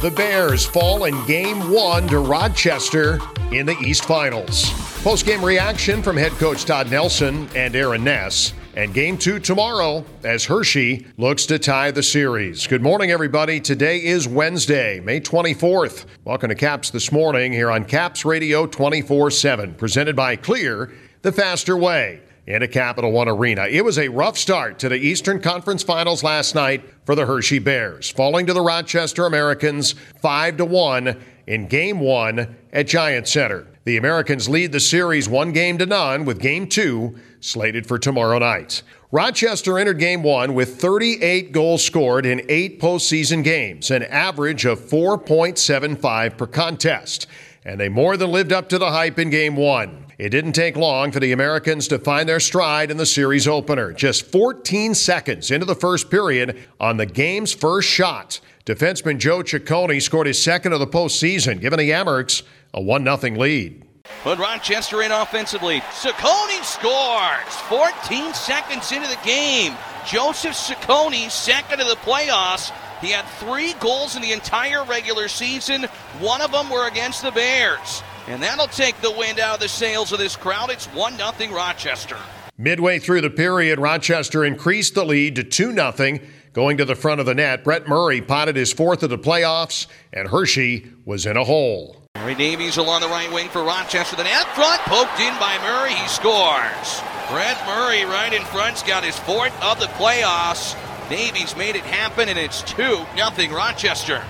The Bears fall in Game 1 to Rochester in the East Finals. Post-game reaction from head coach Todd Nelson and Aaron Ness. And Game 2 tomorrow as Hershey looks to tie the series. Good morning, everybody. Today is Wednesday, May 24th. Welcome to Caps This Morning here on Caps Radio 24-7, presented by Clear, the faster way into Capital One Arena. It was a rough start to the Eastern Conference Finals last night for the Hershey Bears, falling to the Rochester Americans 5-1 in Game 1 at Giant Center. The Americans lead the series 1-0 with Game 2 slated for tomorrow night. Rochester entered Game 1 with 38 goals scored in 8 postseason games, an average of 4.75 per contest, and they more than lived up to the hype in Game 1. It didn't take long for the Americans to find their stride in the series opener. Just 14 seconds into the first period on the game's first shot, defenseman Joe Ciccone scored his second of the postseason, giving the Amhersts a 1-0 lead. But Rochester in offensively. Ciccone scores! 14 seconds into the game. Joseph Ciccone, second of the playoffs. He had 3 goals in the entire regular season. One of them were against the Bears. And that'll take the wind out of the sails of this crowd. It's 1-0 Rochester. Midway through the period, Rochester increased the lead to 2-0. Going to the front of the net, Brett Murray potted his 4th of the playoffs, and Hershey was in a hole. Murray Davies along the right wing for Rochester. The net front, poked in by Murray. He scores. Brett Murray right in front's got his 4th of the playoffs. Davies made it happen, and it's 2-0 Rochester.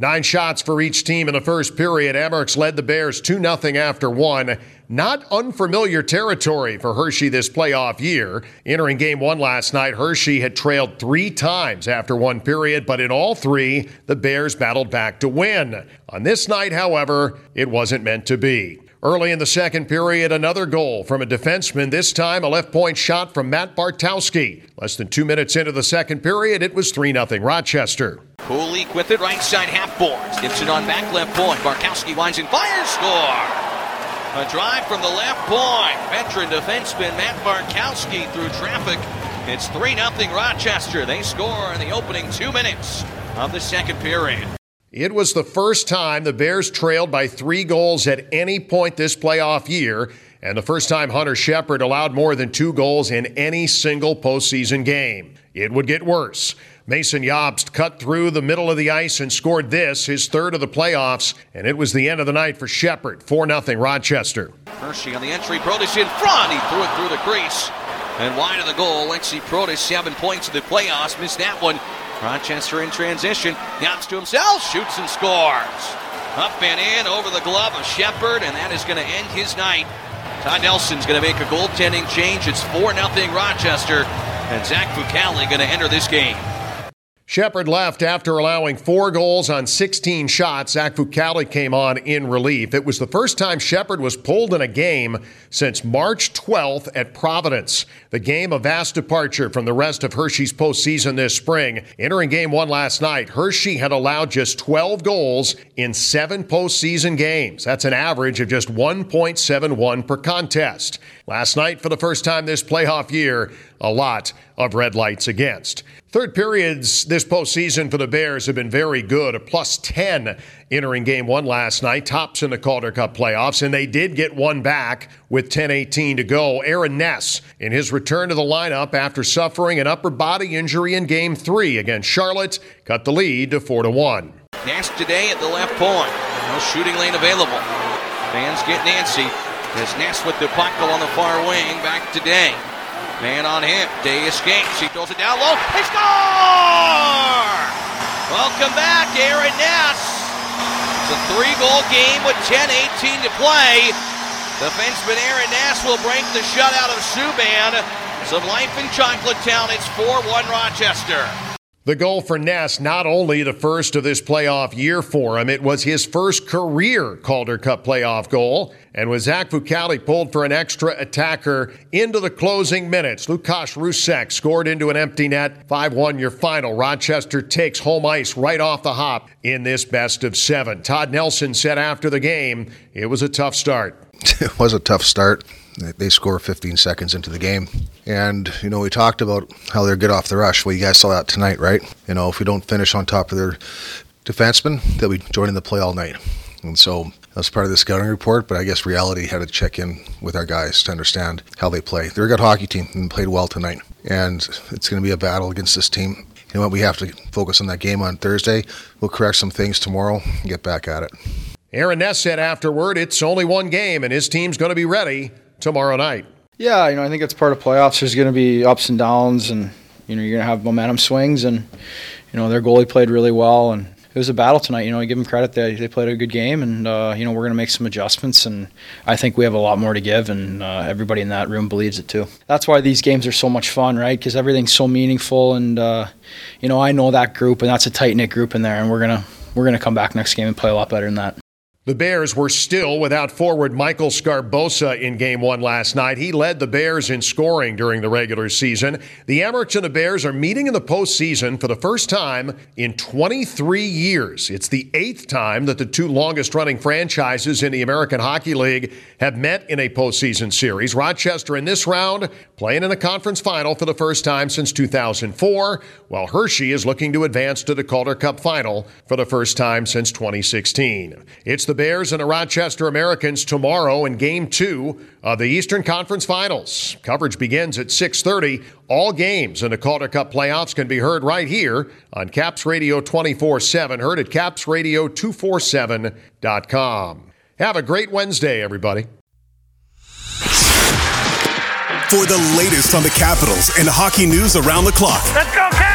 9 shots for each team in the first period. Amherst led the Bears 2-0 after 1. Not unfamiliar territory for Hershey this playoff year. Entering Game 1 last night, Hershey had trailed 3 times after 1 period, but in all 3, the Bears battled back to win. On this night, however, it wasn't meant to be. Early in the second period, another goal from a defenseman, this time a left-point shot from Matt Bartkowski. Less than 2 minutes into the second period, it was 3-0 Rochester. Kulik with it, right side half boards. Gets it on back left point. Bartkowski winds and fires, score! A drive from the left point. Veteran defenseman Matt Bartkowski through traffic. It's 3-0 Rochester. They score in the opening 2 minutes of the second period. It was the first time the Bears trailed by 3 goals at any point this playoff year, and the first time Hunter Shepard allowed more than 2 goals in any single postseason game. It would get worse. Mason Yobst cut through the middle of the ice and scored this, his 3rd of the playoffs, and it was the end of the night for Shepard, 4-0 Rochester. Hershey on the entry, Protus in front, he threw it through the crease. And wide of the goal, Alexi Protus, 7 points in the playoffs, missed that one. Rochester in transition, knocks to himself, shoots and scores. Up and in, over the glove of Shepard, and that is going to end his night. Todd Nelson's going to make a goaltending change. It's 4-0 Rochester, and Zach Fucale going to enter this game. Shepard left after allowing 4 goals on 16 shots. Zach Fucale came on in relief. It was the first time Shepard was pulled in a game since March 12th at Providence, the game a vast departure from the rest of Hershey's postseason this spring. Entering Game 1 last night, Hershey had allowed just 12 goals in 7 postseason games. That's an average of just 1.71 per contest. Last night, for the first time this playoff year, a lot of red lights against. Third periods this postseason for the Bears have been very good, a plus 10 entering Game 1 last night, tops in the Calder Cup playoffs, and they did get one back with 10:18 to go. Aaron Ness in his return to the lineup after suffering an upper body injury in Game 3 against Charlotte cut the lead to 4-1. Ness today at the left point. No shooting lane available. Fans get antsy as Ness with the puck on the far wing back today. Man on him, Day escapes, he throws it down low, he scores! Welcome back, Aaron Ness. It's a 3-goal game with 10:18 to play. Defenseman Aaron Ness will break the shutout of Subban. Some life in Chocolatetown, it's 4-1 Rochester. The goal for Ness, not only the first of this playoff year for him, it was his first career Calder Cup playoff goal. And with Zach Fucale pulled for an extra attacker into the closing minutes, Lukasz Rusek scored into an empty net. 5-1 your final. Rochester takes home ice right off the hop in this best of seven. Todd Nelson said after the game, it was a tough start. It was a tough start. They score 15 seconds into the game. And, you know, we talked about how they're good off the rush. Well, you guys saw that tonight, right? You know, if we don't finish on top of their defensemen, they'll be joining the play all night. And so that's part of the scouting report, but I guess reality had to check in with our guys to understand how they play. They're a good hockey team and played well tonight. And it's going to be a battle against this team. You know what? We have to focus on that game on Thursday. We'll correct some things tomorrow and get back at it. Aaron Ness said afterward, it's only one game and his team's going to be ready tomorrow night. Yeah, you know, I think it's part of playoffs. There's going to be ups and downs, and you know, you're going to have momentum swings. And you know, their goalie played really well, and it was a battle tonight. You know, I give them credit; they played a good game, and you know, we're going to make some adjustments. And I think we have a lot more to give, and everybody in that room believes it too. That's why these games are so much fun, right? Because everything's so meaningful, and you know, I know that group, and that's a tight knit group in there, and we're gonna come back next game and play a lot better than that. The Bears were still without forward Michael Scarbosa in Game 1 last night. He led the Bears in scoring during the regular season. The Amherst and the Bears are meeting in the postseason for the first time in 23 years. It's the 8th time that the two longest-running franchises in the American Hockey League have met in a postseason series. Rochester in this round playing in the conference final for the first time since 2004, while Hershey is looking to advance to the Calder Cup final for the first time since 2016. It's the Bears and the Rochester Americans tomorrow in Game 2 of the Eastern Conference Finals. Coverage begins at 6:30. All games in the Calder Cup playoffs can be heard right here on Caps Radio 24-7, heard at CapsRadio247.com. Have a great Wednesday, everybody. For the latest on the Capitals and hockey news around the clock. Let's go, Caps!